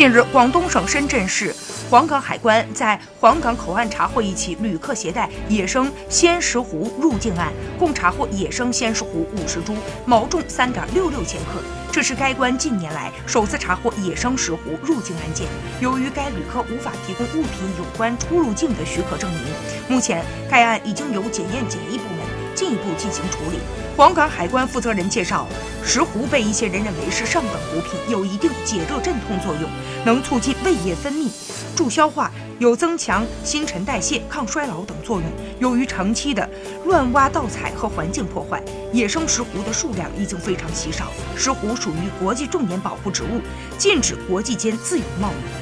近日，广东省深圳市黄岗海关在黄岗口岸查获一起旅客携带野生鲜石斛入境案，共查获野生鲜石斛50株，毛重3.66千克。这是该关近年来首次查获野生石斛入境案件。由于该旅客无法提供物品有关出入境的许可证明，目前该案已经由检验检疫部门进一步进行处理。黄岗海关负责人介绍，石斛被一些人认为是上等补品，有一定解热镇痛作用，能促进胃液分泌、助消化，有增强新陈代谢、抗衰老等作用。由于长期的乱挖盗采和环境破坏，野生石斛的数量已经非常稀少。石斛属于国际重点保护植物，禁止国际间自由贸易。